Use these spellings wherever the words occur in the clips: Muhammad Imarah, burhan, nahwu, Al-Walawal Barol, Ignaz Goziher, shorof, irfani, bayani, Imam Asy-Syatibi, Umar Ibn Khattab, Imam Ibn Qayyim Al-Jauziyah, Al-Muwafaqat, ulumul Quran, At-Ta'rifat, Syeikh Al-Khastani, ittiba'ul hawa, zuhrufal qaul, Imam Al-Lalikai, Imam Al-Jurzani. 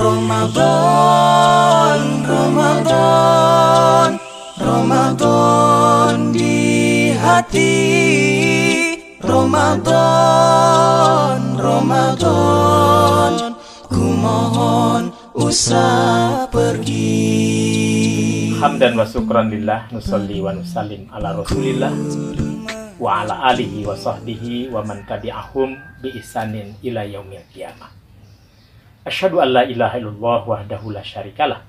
Ramadan, Ramadan, Ramadan di hati. Ramadan, Ramadan, ku mohon usah pergi. Hamdan wa syukran lillah, nusalli wa nusallim ala rasulillah wa ala alihi wa sahbihi wa man tabi'ahum bi ihsanin ila yaumil qiyamah. Asyhadu an la ilaha illallah wahdahu la syarikalah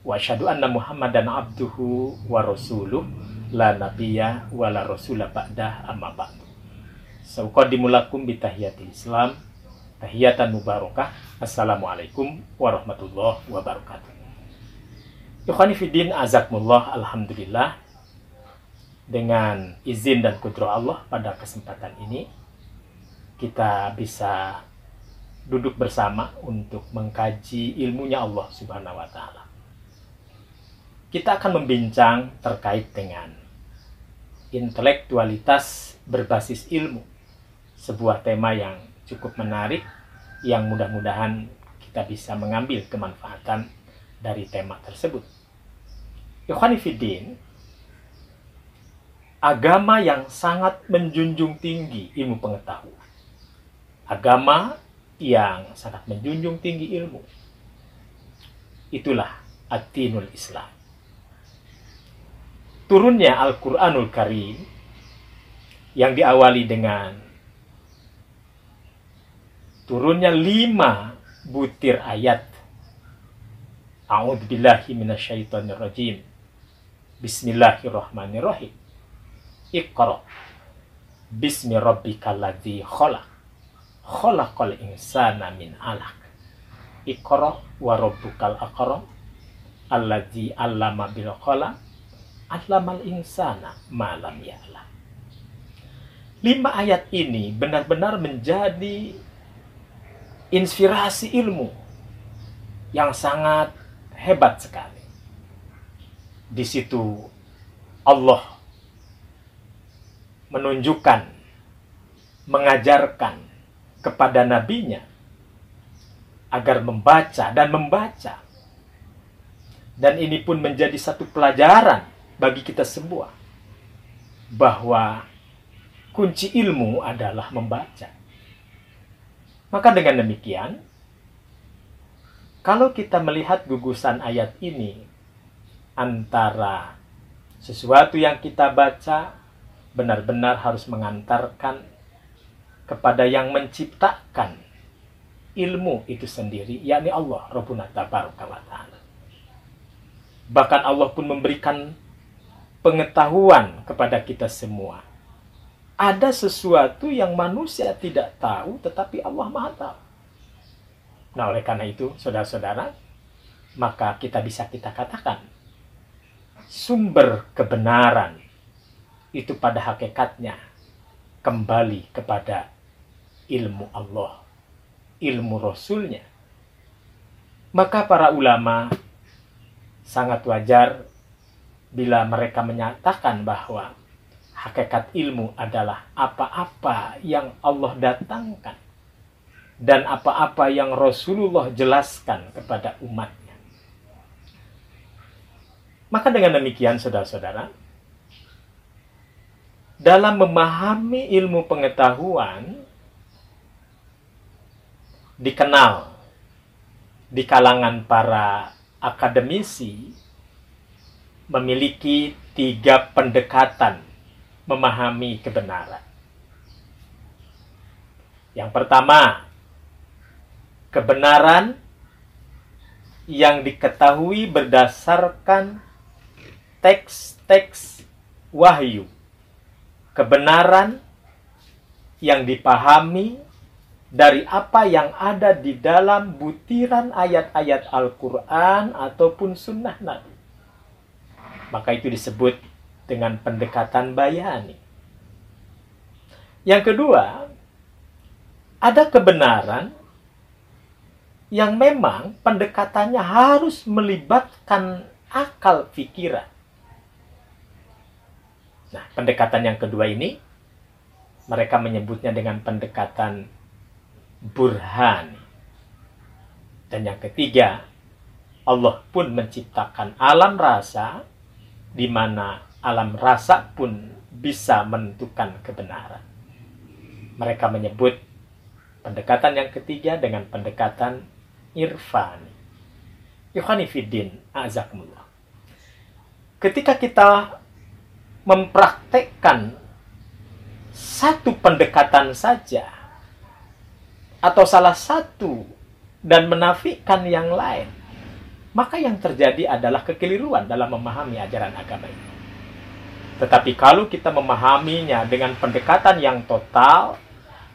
wa asyhadu anna Muhammadan abduhu wa rasuluh la nabiyya wa la rasula ba'dah amma ba'du. Sauqaddimu lakum bi tahiyatil Islam tahiyatan mubarakah. Assalamualaikum warahmatullahi wabarakatuh. Ikhwani fiddin azakumullah, alhamdulillah. Dengan izin dan kudrah Allah pada kesempatan ini kita bisa duduk bersama untuk mengkaji ilmunya Allah Subhanahu wa Ta'ala. Kita akan membincang terkait dengan intelektualitas berbasis ilmu, sebuah tema yang cukup menarik yang mudah-mudahan kita bisa mengambil kemanfaatan dari tema tersebut. Ikhwani fiddin, agama yang sangat menjunjung tinggi ilmu pengetahuan, agama yang sangat menjunjung tinggi ilmu, itulah ad-dinul Islam. Turunnya Al-Quranul Karim yang diawali dengan turunnya 5 butir ayat. A'udzubillahi minasyaitonirrajim, bismillahirrahmanirrahim, iqra bismi rabbikal ladzi khalaq, khalaqal insana min alaq, iqra wa rabbukal akram, alladzi 'allama bil qalam, 'allamal insana ma lam ya'lam. 5 ayat ini benar-benar menjadi inspirasi ilmu yang sangat hebat sekali. Di situ Allah menunjukkan, mengajarkan kepada nabinya agar membaca dan membaca. Dan ini pun menjadi satu pelajaran bagi kita semua bahwa kunci ilmu adalah membaca. Maka dengan demikian, kalau kita melihat gugusan ayat ini antara sesuatu yang kita baca, benar-benar harus mengantarkan kepada yang menciptakan ilmu itu sendiri, yakni Allah Rabbuna Tabaraka wa Ta'ala. Bahkan Allah pun memberikan pengetahuan kepada kita semua. Ada sesuatu yang manusia tidak tahu, tetapi Allah Maha Tahu. Nah, oleh karena itu, saudara-saudara, maka kita katakan, sumber kebenaran itu pada hakikatnya kembali kepada ilmu Allah, ilmu Rasulnya. Maka para ulama sangat wajar bila mereka menyatakan bahwa hakikat ilmu adalah apa-apa yang Allah datangkan dan apa-apa yang Rasulullah jelaskan kepada umatnya. Maka dengan demikian, saudara-saudara, dalam memahami ilmu pengetahuan, dikenal di kalangan para akademisi memiliki 3 pendekatan memahami kebenaran. Yang pertama, kebenaran yang diketahui berdasarkan teks-teks wahyu. Kebenaran yang dipahami dari apa yang ada di dalam butiran ayat-ayat Al-Quran ataupun sunnah Nabi. Maka itu disebut dengan pendekatan bayani. Yang kedua, ada kebenaran yang memang pendekatannya harus melibatkan akal pikiran. Nah, pendekatan yang kedua ini, mereka menyebutnya dengan pendekatan burhan. Dan yang ketiga, Allah pun menciptakan alam rasa, di mana alam rasa pun bisa menentukan kebenaran. Mereka menyebut pendekatan yang ketiga dengan pendekatan irfani. Yuhanifiddin, azakumullah. Ketika kita mempraktekkan satu pendekatan saja, atau salah satu, dan menafikan yang lain, maka yang terjadi adalah kekeliruan dalam memahami ajaran agama ini. Tetapi kalau kita memahaminya dengan pendekatan yang total,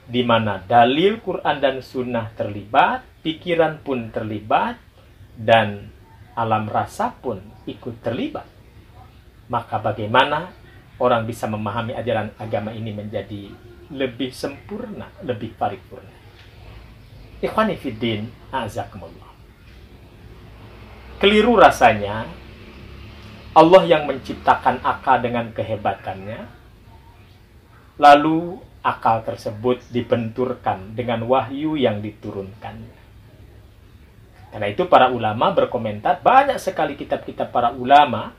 di mana dalil Quran dan Sunnah terlibat, pikiran pun terlibat, dan alam rasa pun ikut terlibat, maka bagaimana orang bisa memahami ajaran agama ini menjadi lebih sempurna, lebih paripurna. Ikhwani fiddin, azakumullah. Keliru rasanya Allah yang menciptakan akal dengan kehebatannya, lalu akal tersebut dibenturkan dengan wahyu yang diturunkannya. Karena itu para ulama berkomentar, banyak sekali kitab-kitab para ulama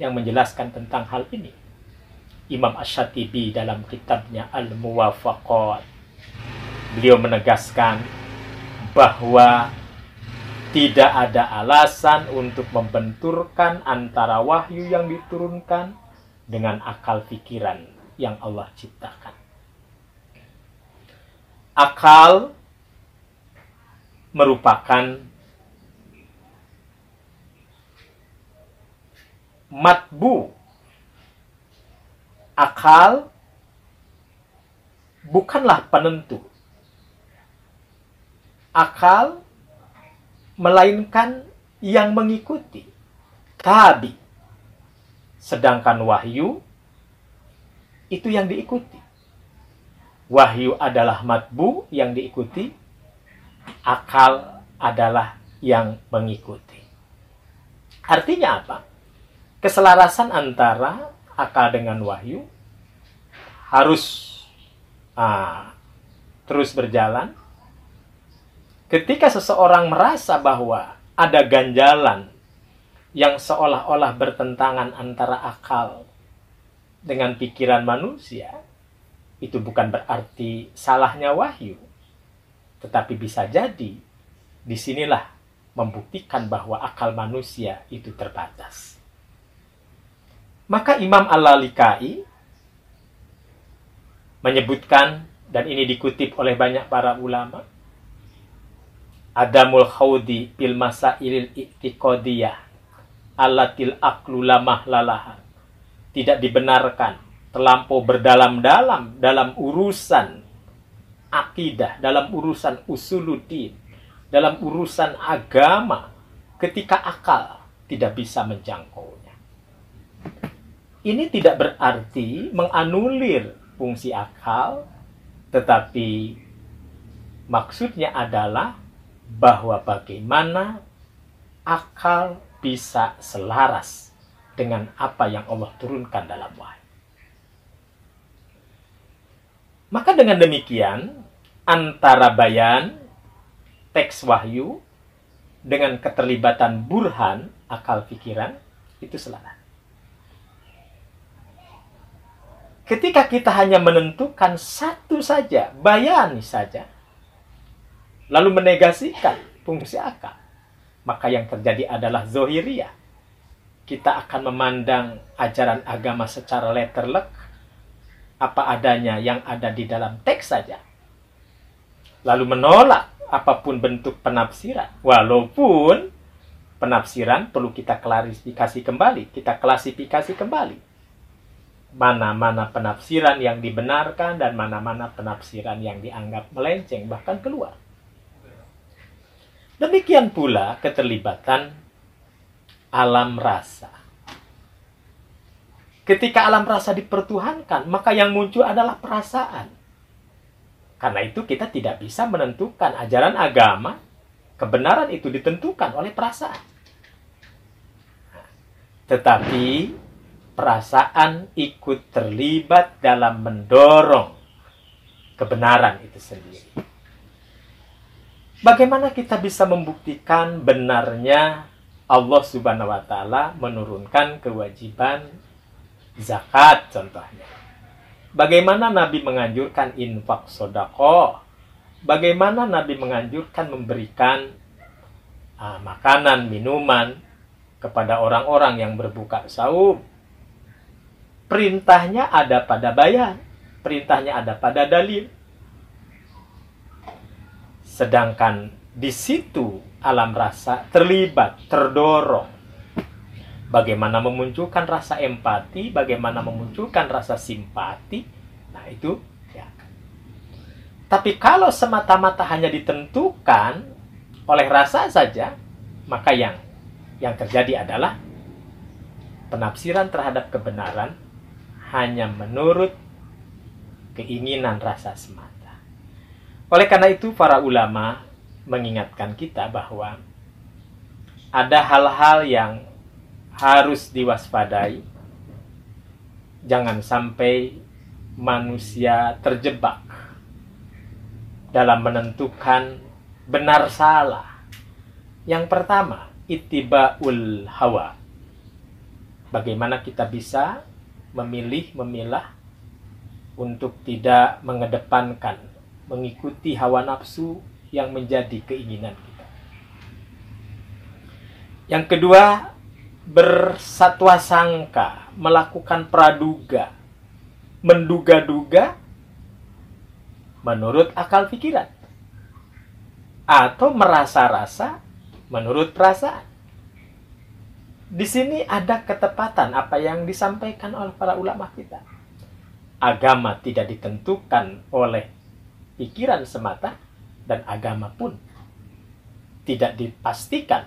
yang menjelaskan tentang hal ini. Imam Asy-Syatibi dalam kitabnya Al-Muwafaqat, beliau menegaskan bahwa tidak ada alasan untuk membenturkan antara wahyu yang diturunkan dengan akal pikiran yang Allah ciptakan. Akal merupakan matbu. Akal bukanlah penentu. Akal melainkan yang mengikuti, tabi. Sedangkan wahyu itu yang diikuti. Wahyu adalah matbu yang diikuti, akal adalah yang mengikuti. Artinya apa? Keselarasan antara akal dengan wahyu harus terus berjalan. Ketika seseorang merasa bahwa ada ganjalan yang seolah-olah bertentangan antara akal dengan pikiran manusia, itu bukan berarti salahnya wahyu. Tetapi bisa jadi, disinilah membuktikan bahwa akal manusia itu terbatas. Maka Imam Al-Lalikai menyebutkan, dan ini dikutip oleh banyak para ulama, adamul khawdi fil masailil i'tiqadiyah allatil aqlu la mahlalaha. Tidak dibenarkan terlampau berdalam-dalam dalam urusan akidah, dalam urusan usuluddin, dalam urusan agama, ketika akal tidak bisa menjangkaunya. Ini tidak berarti menganulir fungsi akal, tetapi maksudnya adalah bahwa bagaimana akal bisa selaras dengan apa yang Allah turunkan dalam wahyu. Maka dengan demikian, antara bayan, teks wahyu, dengan keterlibatan burhan, akal pikiran, itu selaras. Ketika kita hanya menentukan satu saja, bayan saja, lalu menegasikan fungsi akal, maka yang terjadi adalah zohiriyah. Kita akan memandang ajaran agama secara letterlek, apa adanya yang ada di dalam teks saja, lalu menolak apapun bentuk penafsiran. Walaupun penafsiran perlu kita klarifikasi kembali, kita klasifikasi kembali, mana-mana penafsiran yang dibenarkan dan mana-mana penafsiran yang dianggap melenceng, bahkan keluar. Demikian pula keterlibatan alam rasa. Ketika alam rasa dipertuhankan, maka yang muncul adalah perasaan. Karena itu kita tidak bisa menentukan ajaran agama, kebenaran itu ditentukan oleh perasaan. Tetapi perasaan ikut terlibat dalam mendorong kebenaran itu sendiri. Bagaimana kita bisa membuktikan benarnya Allah Subhanahu wa Ta'ala menurunkan kewajiban zakat contohnya? Bagaimana Nabi menganjurkan infak sodakoh? Bagaimana Nabi menganjurkan memberikan makanan, minuman kepada orang-orang yang berbuka saum? Perintahnya ada pada bayan, perintahnya ada pada dalil. Sedangkan di situ alam rasa terlibat, terdorong. Bagaimana memunculkan rasa empati, bagaimana memunculkan rasa simpati, nah itu ya. Tapi kalau semata-mata hanya ditentukan oleh rasa saja, maka yang terjadi adalah penafsiran terhadap kebenaran hanya menurut keinginan rasa semata. Oleh karena itu, para ulama mengingatkan kita bahwa ada hal-hal yang harus diwaspadai. Jangan sampai manusia terjebak dalam menentukan benar salah. Yang pertama, ittiba'ul hawa. Bagaimana kita bisa memilih, memilah untuk tidak mengedepankan, mengikuti hawa nafsu yang menjadi keinginan kita. Yang kedua, bersatwa sangka, melakukan praduga, menduga-duga menurut akal pikiran, atau merasa-rasa menurut perasaan. Di sini ada ketepatan apa yang disampaikan oleh para ulama kita. Agama tidak ditentukan oleh pikiran semata, dan agama pun tidak dipastikan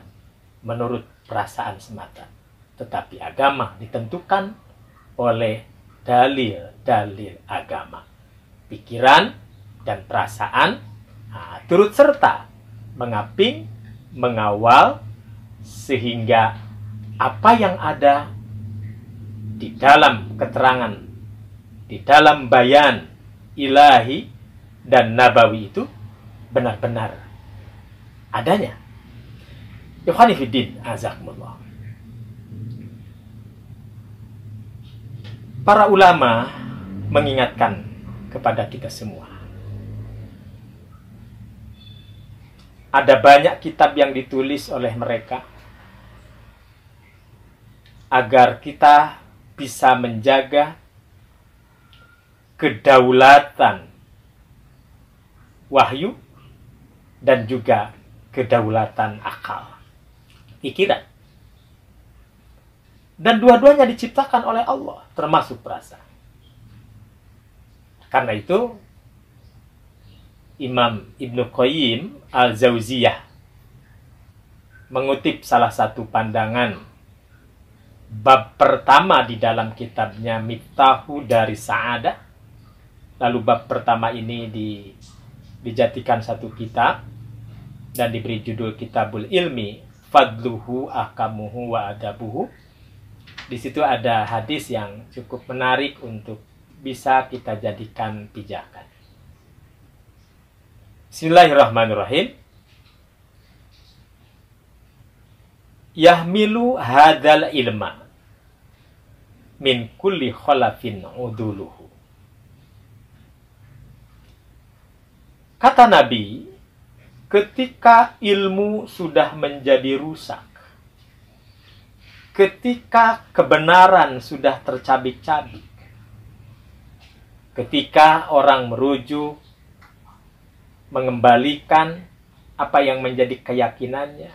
menurut perasaan semata. Tetapi agama ditentukan oleh dalil-dalil agama. Pikiran dan perasaan turut serta mengaping, mengawal, sehingga apa yang ada di dalam keterangan, di dalam bayan ilahi dan nabawi itu benar-benar adanya. Ikhwani fiddin, azakumullah. Para ulama mengingatkan kepada kita semua. Ada banyak kitab yang ditulis oleh mereka agar kita bisa menjaga kedaulatan wahyu dan juga kedaulatan akal, pikiran. Dan dua-duanya diciptakan oleh Allah, termasuk perasaan. Karena itu, Imam Ibn Qayyim Al-Jauziyah mengutip salah satu pandangan bab pertama di dalam kitabnya Miftahu dari Sa'adah. Lalu bab pertama ini dijadikan satu kitab dan diberi judul Kitabul Ilmi Fadluhu Ahkamuhu wa Adabuhu. Di situ ada hadis yang cukup menarik untuk bisa kita jadikan pijakan. Bismillahirrahmanirrahim. Yahmilu hadal ilma min kulli khalafin uduluhu. Kata Nabi, ketika ilmu sudah menjadi rusak, ketika kebenaran sudah tercabik-cabik, ketika orang merujuk, mengembalikan apa yang menjadi keyakinannya,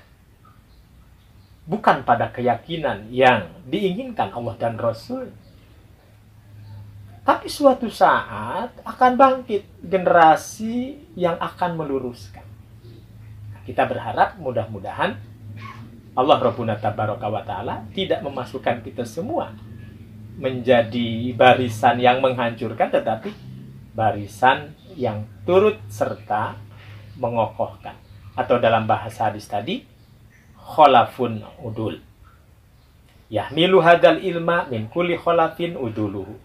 bukan pada keyakinan yang diinginkan Allah dan Rasul, tapi suatu saat akan bangkit generasi yang akan meluruskan. Kita berharap mudah-mudahan Allah Rabbuna Tabaraka wa Ta'ala tidak memasukkan kita semua menjadi barisan yang menghancurkan, tetapi barisan yang turut serta mengokohkan. Atau dalam bahasa hadis tadi, kholafun udul. Yahmilu hadal ilma min kulli kholafin uduluhu.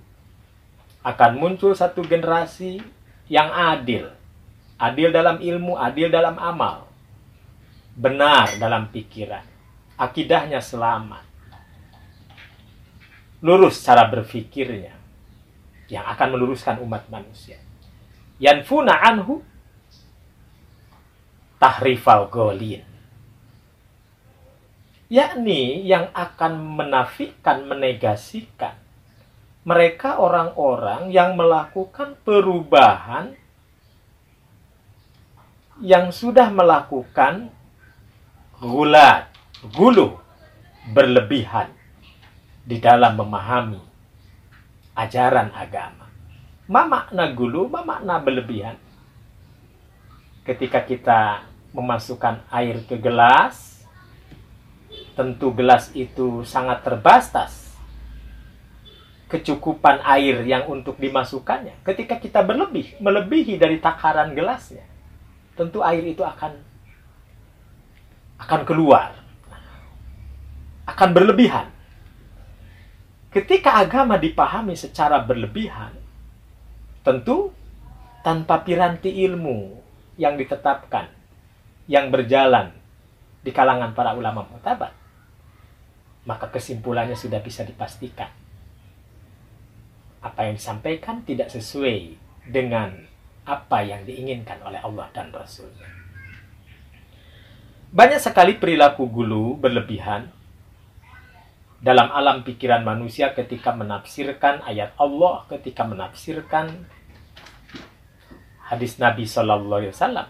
Akan muncul satu generasi yang adil, adil dalam ilmu, adil dalam amal, benar dalam pikiran, akidahnya selamat, lurus cara berpikirnya, yang akan meluruskan umat manusia. Yanfuna anhu tahrifal golin, yakni yang akan menafikan, menegasikan, mereka orang-orang yang melakukan perubahan, yang sudah melakukan gulat, gulu, berlebihan di dalam memahami ajaran agama. Ma makna gulu, ma makna berlebihan. Ketika kita memasukkan air ke gelas, tentu gelas itu sangat terbatas kecukupan air yang untuk dimasukkannya. Ketika kita berlebih, melebihi dari takaran gelasnya, tentu air itu akan keluar, akan berlebihan. Ketika agama dipahami secara berlebihan, tentu tanpa piranti ilmu yang ditetapkan, yang berjalan di kalangan para ulama muktabar, maka kesimpulannya sudah bisa dipastikan. Apa yang disampaikan tidak sesuai dengan apa yang diinginkan oleh Allah dan Rasul-Nya. Banyak sekali perilaku gulu berlebihan dalam alam pikiran manusia ketika menafsirkan ayat Allah, ketika menafsirkan hadis Nabi Shallallahu Alaihi Wasallam,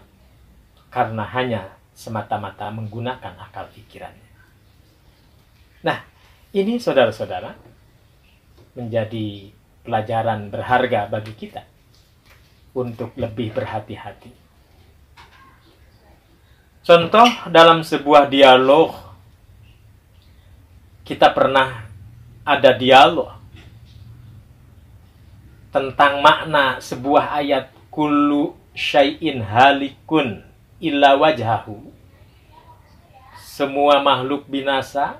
karena hanya semata-mata menggunakan akal pikirannya. Nah, ini saudara-saudara menjadi pelajaran berharga bagi kita untuk lebih berhati-hati. Contoh, dalam sebuah dialog, kita pernah ada dialog tentang makna sebuah ayat kullu syai'in halikun illa wajhahu. Semua makhluk binasa,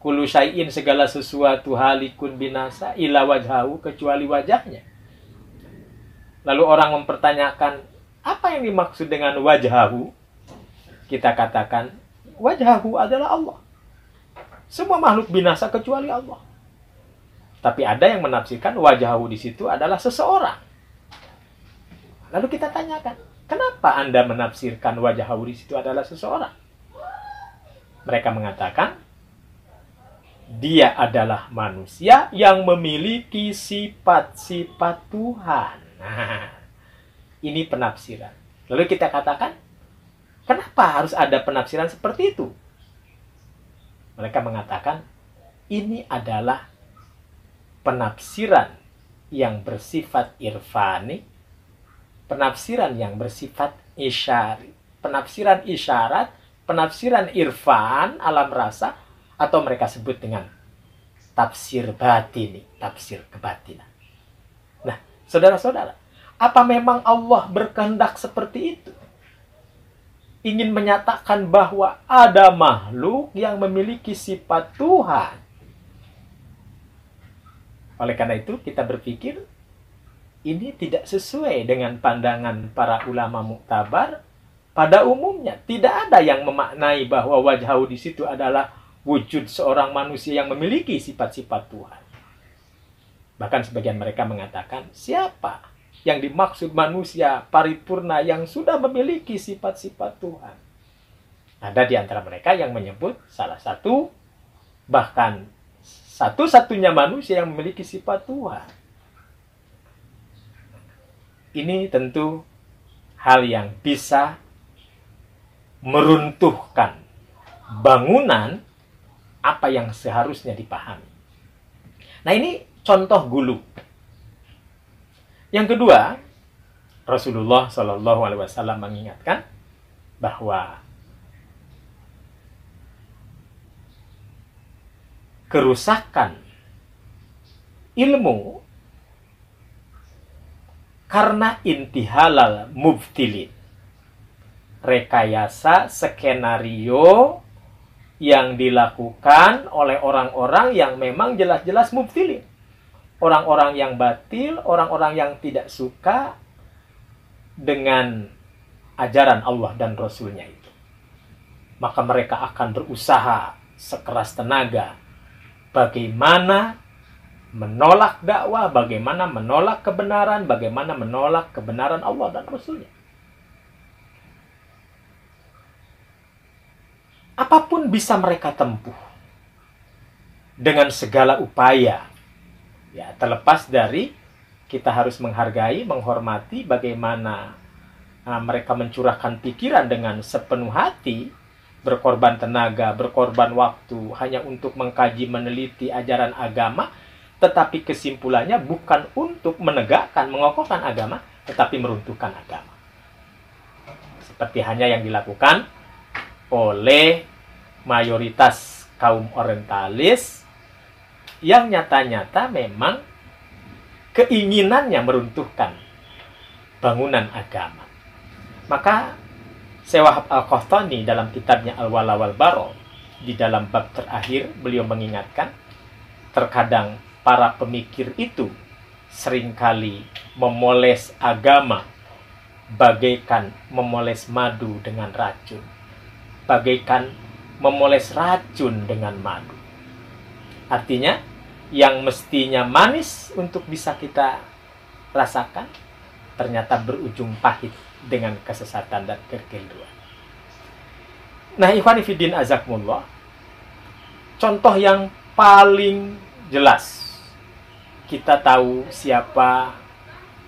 kullu syai'in segala sesuatu, halikun binasa, illa wajhahu kecuali wajahnya. Lalu orang mempertanyakan, apa yang dimaksud dengan wajhahu? Kita katakan, wajhahu adalah Allah. Semua makhluk binasa kecuali Allah. Tapi ada yang menafsirkan wajhahu di situ adalah seseorang. Lalu kita tanyakan, kenapa Anda menafsirkan wajhahu di situ adalah seseorang? Mereka mengatakan, dia adalah manusia yang memiliki sifat-sifat Tuhan. Nah, ini penafsiran. Lalu kita katakan, kenapa harus ada penafsiran seperti itu? Mereka mengatakan, ini adalah penafsiran yang bersifat irfani, penafsiran yang bersifat isyari, penafsiran isyarat, penafsiran irfan, alam rasa, atau mereka sebut dengan tafsir batini, tafsir kebatinan. Nah, saudara-saudara, apa memang Allah berkehendak seperti itu? Ingin menyatakan bahwa ada makhluk yang memiliki sifat Tuhan. Oleh karena itu, kita berpikir, ini tidak sesuai dengan pandangan para ulama muktabar pada umumnya. Tidak ada yang memaknai bahwa wajhahu di situ adalah wujud seorang manusia yang memiliki sifat-sifat Tuhan. Bahkan sebagian mereka mengatakan, siapa yang dimaksud manusia paripurna yang sudah memiliki sifat-sifat Tuhan? Ada di antara mereka yang menyebut salah satu, bahkan satu-satunya manusia yang memiliki sifat Tuhan. Ini tentu hal yang bisa meruntuhkan bangunan apa yang seharusnya dipahami. Nah, ini contoh gulu. Yang kedua, Rasulullah Shallallahu Alaihi Wasallam mengingatkan bahwa kerusakan ilmu karena intihalal mubtilin, rekayasa skenario yang dilakukan oleh orang-orang yang memang jelas-jelas mubtilin. Orang-orang yang batil, orang-orang yang tidak suka dengan ajaran Allah dan Rasul-Nya itu. Maka mereka akan berusaha sekeras tenaga bagaimana menolak dakwah, bagaimana menolak kebenaran, bagaimana menolak kebenaran Allah dan Rasul-Nya. Apapun bisa mereka tempuh dengan segala upaya, ya, terlepas dari kita harus menghargai, menghormati bagaimana mereka mencurahkan pikiran dengan sepenuh hati, berkorban tenaga, berkorban waktu hanya untuk mengkaji, meneliti ajaran agama, tetapi kesimpulannya bukan untuk menegakkan, mengokohkan agama, tetapi meruntuhkan agama. Seperti hanya yang dilakukan oleh mayoritas kaum orientalis yang nyata-nyata memang keinginannya meruntuhkan bangunan agama. Maka Syeikh Al-Khastani dalam kitabnya Al-Walawal Barol, di dalam bab terakhir beliau mengingatkan, terkadang para pemikir itu seringkali memoles agama bagaikan memoles madu dengan racun, bagaikan memoles racun dengan madu. Artinya, yang mestinya manis untuk bisa kita rasakan, ternyata berujung pahit dengan kesesatan dan kekeliruan. Nah, ikhwani fiddin azakumullah, contoh yang paling jelas, kita tahu siapa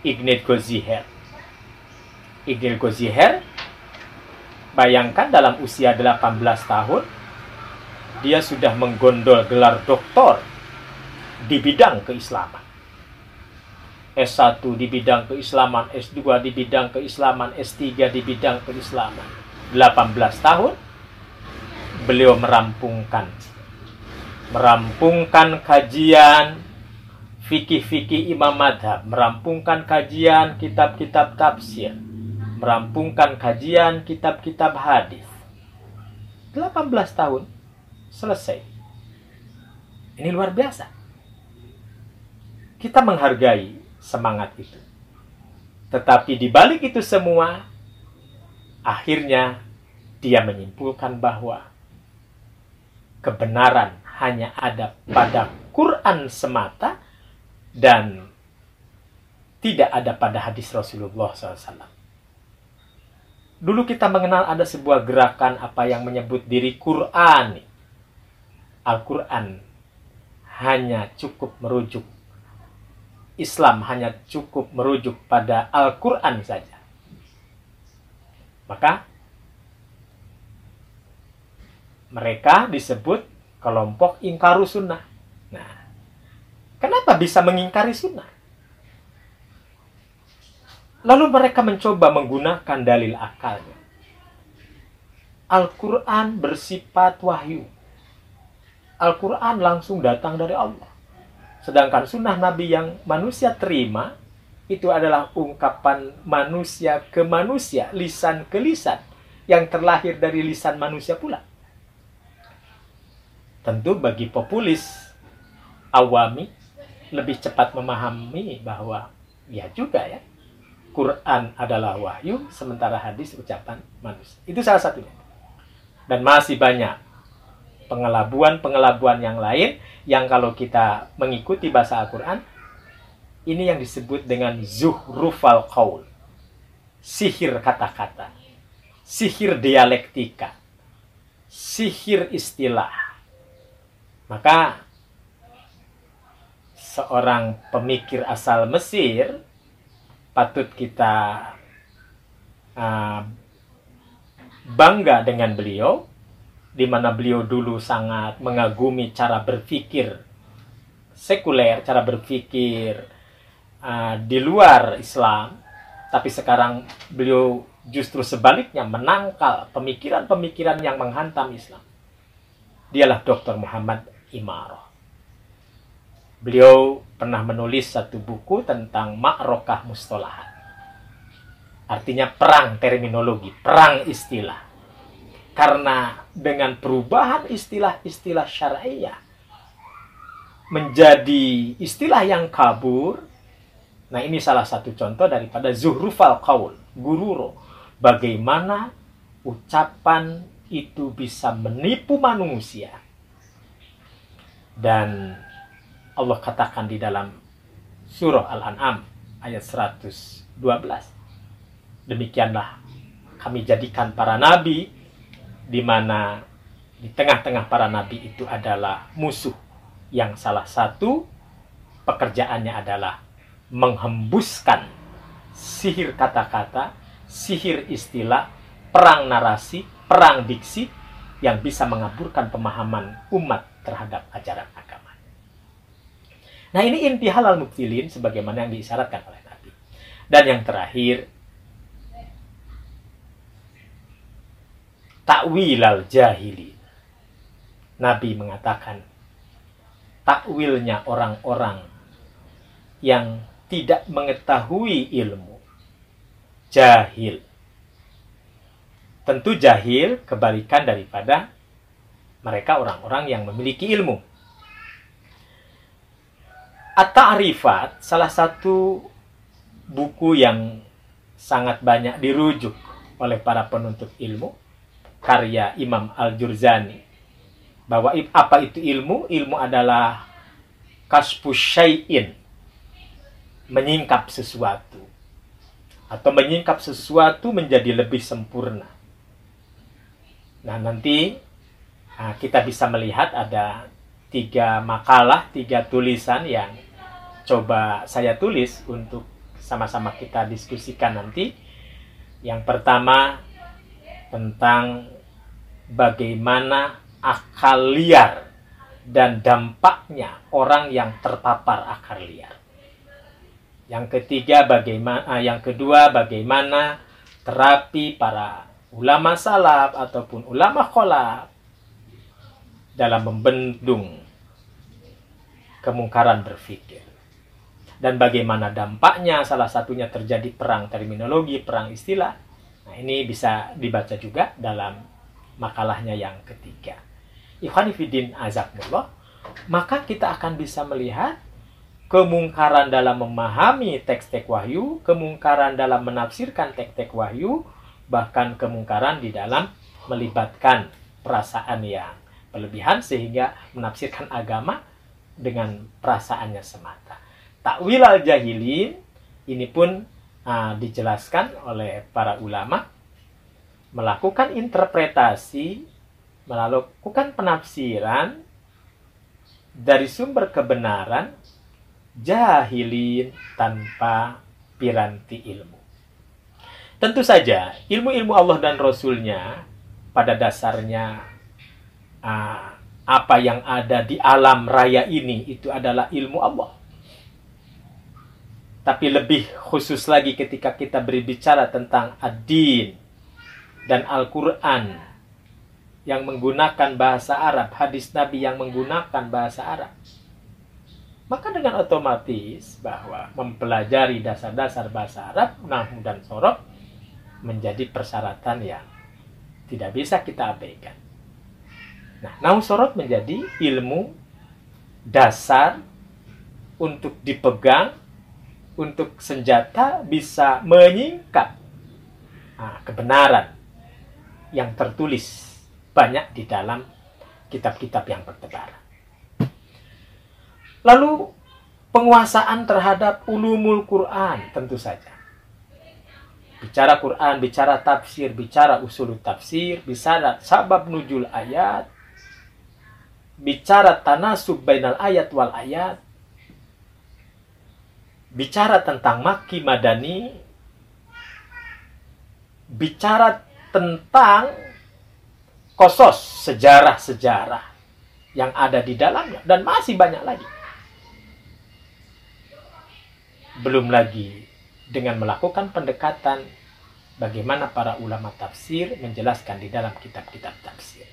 Ignaz Goziher. Ignaz Goziher, bayangkan dalam usia 18 tahun, dia sudah menggondol gelar doktor di bidang keislaman. S1 di bidang keislaman, S2 di bidang keislaman, S3 di bidang keislaman. 18 tahun, beliau merampungkan kajian fikih-fikih imam madhab, merampungkan kajian kitab-kitab tafsir, merampungkan kajian kitab-kitab hadis. 18 tahun, selesai. Ini luar biasa. Kita menghargai semangat itu. Tetapi di balik itu semua, akhirnya dia menyimpulkan bahwa kebenaran hanya ada pada Quran semata dan tidak ada pada hadis Rasulullah SAW. Dulu kita mengenal ada sebuah gerakan apa yang menyebut diri Qur'ani. Al-Quran hanya cukup merujuk, Islam hanya cukup merujuk pada Al-Quran saja. Maka mereka disebut kelompok ingkaru sunnah. Nah, kenapa bisa mengingkari sunnah? Lalu mereka mencoba menggunakan dalil akalnya. Al-Quran bersifat wahyu. Al-Quran langsung datang dari Allah. Sedangkan sunnah Nabi yang manusia terima, itu adalah ungkapan manusia ke manusia, lisan ke lisan, yang terlahir dari lisan manusia pula. Tentu bagi populis, awami, lebih cepat memahami bahwa, ya juga ya, Quran adalah wahyu, sementara hadis ucapan manusia. Itu salah satunya. Dan masih banyak pengelabuan-pengelabuan yang lain, yang kalau kita mengikuti bahasa Al-Quran, ini yang disebut dengan zuhrufal qaul, sihir kata-kata, sihir dialektika, sihir istilah. Maka seorang pemikir asal Mesir patut kita bangga dengan beliau, di mana beliau dulu sangat mengagumi cara berpikir sekuler, cara berpikir di luar Islam. Tapi sekarang beliau justru sebaliknya menangkal pemikiran-pemikiran yang menghantam Islam. Dialah Dr. Muhammad Imarah. Beliau pernah menulis satu buku tentang ma'rokah mustolahat. Artinya perang terminologi, perang istilah. Karena dengan perubahan istilah-istilah syariah menjadi istilah yang kabur. Nah, ini salah satu contoh daripada zuhrufal qaul, gururo. Bagaimana ucapan itu bisa menipu manusia. Dan Allah katakan di dalam surah Al-An'am ayat 112. Demikianlah kami jadikan para nabi, di mana di tengah-tengah para nabi itu adalah musuh yang salah satu pekerjaannya adalah menghembuskan sihir kata-kata, sihir istilah, perang narasi, perang diksi yang bisa mengaburkan pemahaman umat terhadap ajaran agama. Nah, ini inti halal muktilin sebagaimana yang diisyaratkan oleh Nabi. Dan yang terakhir, ta'wil al-jahili. Nabi mengatakan takwilnya orang-orang yang tidak mengetahui ilmu, jahil. Tentu jahil kebalikan daripada mereka orang-orang yang memiliki ilmu. At-Ta'rifat, salah satu buku yang sangat banyak dirujuk oleh para penuntut ilmu, karya Imam Al-Jurzani, bahwa apa itu ilmu? Ilmu adalah kasfu syai'in, menyingkap sesuatu, atau menyingkap sesuatu menjadi lebih sempurna. Nah, nanti kita bisa melihat ada 3 makalah, 3 tulisan yang coba saya tulis untuk sama-sama kita diskusikan nanti. Yang pertama tentang bagaimana akal liar dan dampaknya orang yang terpapar akal liar. Yang kedua bagaimana terapi para ulama salaf ataupun ulama kholaf dalam membendung kemungkaran berpikir. Dan bagaimana dampaknya, salah satunya terjadi perang terminologi, perang istilah. Nah, ini bisa dibaca juga dalam makalahnya yang ketiga. Ikhwani fiddin azakumullah, maka kita akan bisa melihat kemungkaran dalam memahami teks-teks wahyu, kemungkaran dalam menafsirkan teks-teks wahyu, bahkan kemungkaran di dalam melibatkan perasaan yang berlebihan sehingga menafsirkan agama dengan perasaannya semata. Ta'wil al-jahilin ini pun dijelaskan oleh para ulama, melakukan interpretasi, melakukan penafsiran dari sumber kebenaran jahilin tanpa piranti ilmu. Tentu saja ilmu-ilmu Allah dan Rasulnya pada dasarnya apa yang ada di alam raya ini itu adalah ilmu Allah. Tapi lebih khusus lagi ketika kita berbicara tentang ad-din dan Al-Quran yang menggunakan bahasa Arab, hadis Nabi yang menggunakan bahasa Arab, maka dengan otomatis bahwa mempelajari dasar-dasar bahasa Arab, nahwu dan shorof, menjadi persyaratan yang tidak bisa kita abaikan. Nah, nahwu shorof menjadi ilmu dasar untuk dipegang, untuk senjata bisa menyingkap kebenaran yang tertulis banyak di dalam kitab-kitab yang bertebaran. Lalu penguasaan terhadap ulumul Quran, tentu saja. Bicara Quran, bicara tafsir, bicara usul tafsir, bicara sabab nuzul ayat, bicara tanasub bainal ayat wal ayat, bicara tentang maki madani, bicara tentang kosos, sejarah-sejarah yang ada di dalamnya, dan masih banyak lagi. Belum lagi dengan melakukan pendekatan bagaimana para ulama tafsir menjelaskan di dalam kitab-kitab tafsir.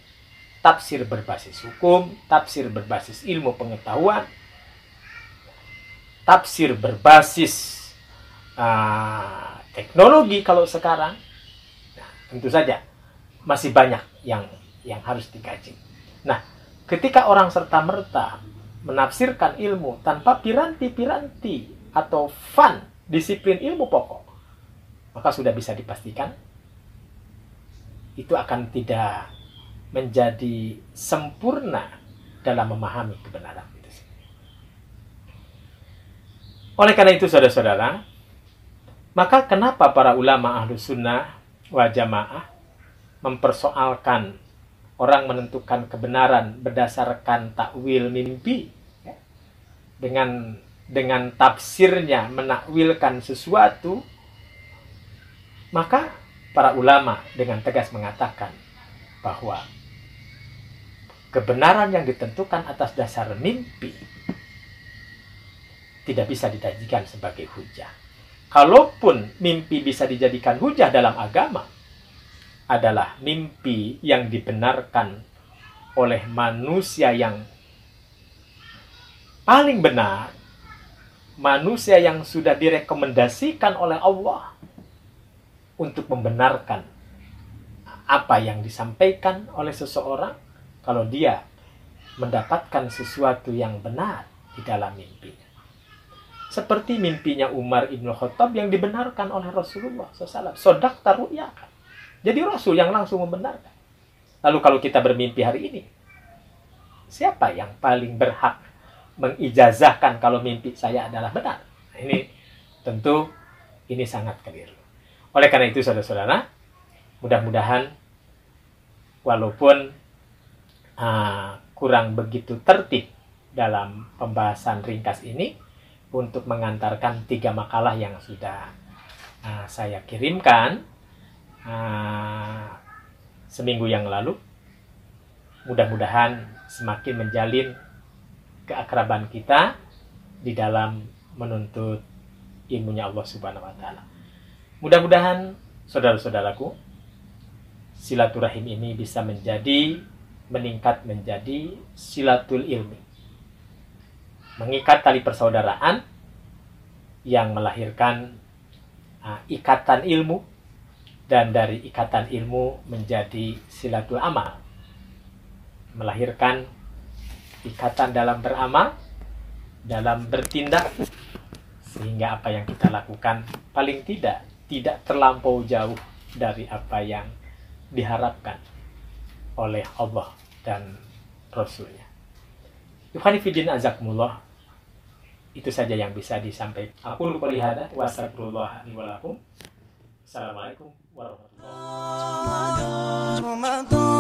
Tafsir berbasis hukum, tafsir berbasis ilmu pengetahuan, tafsir berbasis teknologi kalau sekarang. Nah, tentu saja masih banyak yang harus dikaji. Nah, ketika orang serta-merta menafsirkan ilmu tanpa piranti-piranti atau fan disiplin ilmu pokok, maka sudah bisa dipastikan itu akan tidak menjadi sempurna dalam memahami kebenaran itu. Oleh karena itu, saudara-saudara, maka kenapa para ulama Ahlus Sunnah wa Jamaah mempersoalkan orang menentukan kebenaran berdasarkan takwil mimpi, dengan tafsirnya menakwilkan sesuatu? Maka para ulama dengan tegas mengatakan bahwa kebenaran yang ditentukan atas dasar mimpi tidak bisa dijadikan sebagai hujah. Kalaupun mimpi bisa dijadikan hujah dalam agama, adalah mimpi yang dibenarkan oleh manusia yang paling benar, manusia yang sudah direkomendasikan oleh Allah untuk membenarkan apa yang disampaikan oleh seseorang kalau dia mendapatkan sesuatu yang benar di dalam mimpinya. Seperti mimpinya Umar Ibn Khattab yang dibenarkan oleh Rasulullah SAW. Sodak taru'yakan. Jadi Rasul yang langsung membenarkan. Lalu kalau kita bermimpi hari ini, siapa yang paling berhak mengijazahkan kalau mimpi saya adalah benar? Ini tentu ini sangat keliru. Oleh karena itu, saudara-saudara, mudah-mudahan walaupun kurang begitu tertib dalam pembahasan ringkas ini, untuk mengantarkan 3 makalah yang sudah saya kirimkan seminggu yang lalu, mudah-mudahan semakin menjalin keakraban kita di dalam menuntut ilmunya Allah Subhanahu wa Ta'ala. Mudah-mudahan, saudara-saudaraku, silaturahim ini bisa meningkat menjadi silatul ilmi, mengikat tali persaudaraan yang melahirkan ikatan ilmu, dan dari ikatan ilmu menjadi silatul amal, melahirkan ikatan dalam beramal, dalam bertindak, sehingga apa yang kita lakukan paling tidak terlampau jauh dari apa yang diharapkan oleh Allah dan Rasulnya. Yukhani fidin azakumullah. Itu saja yang bisa disampaikan. Aku lupa lihada. Wassalamualaikum warahmatullahi wabarakatuh. Assalamualaikum warahmatullahi wabarakatuh.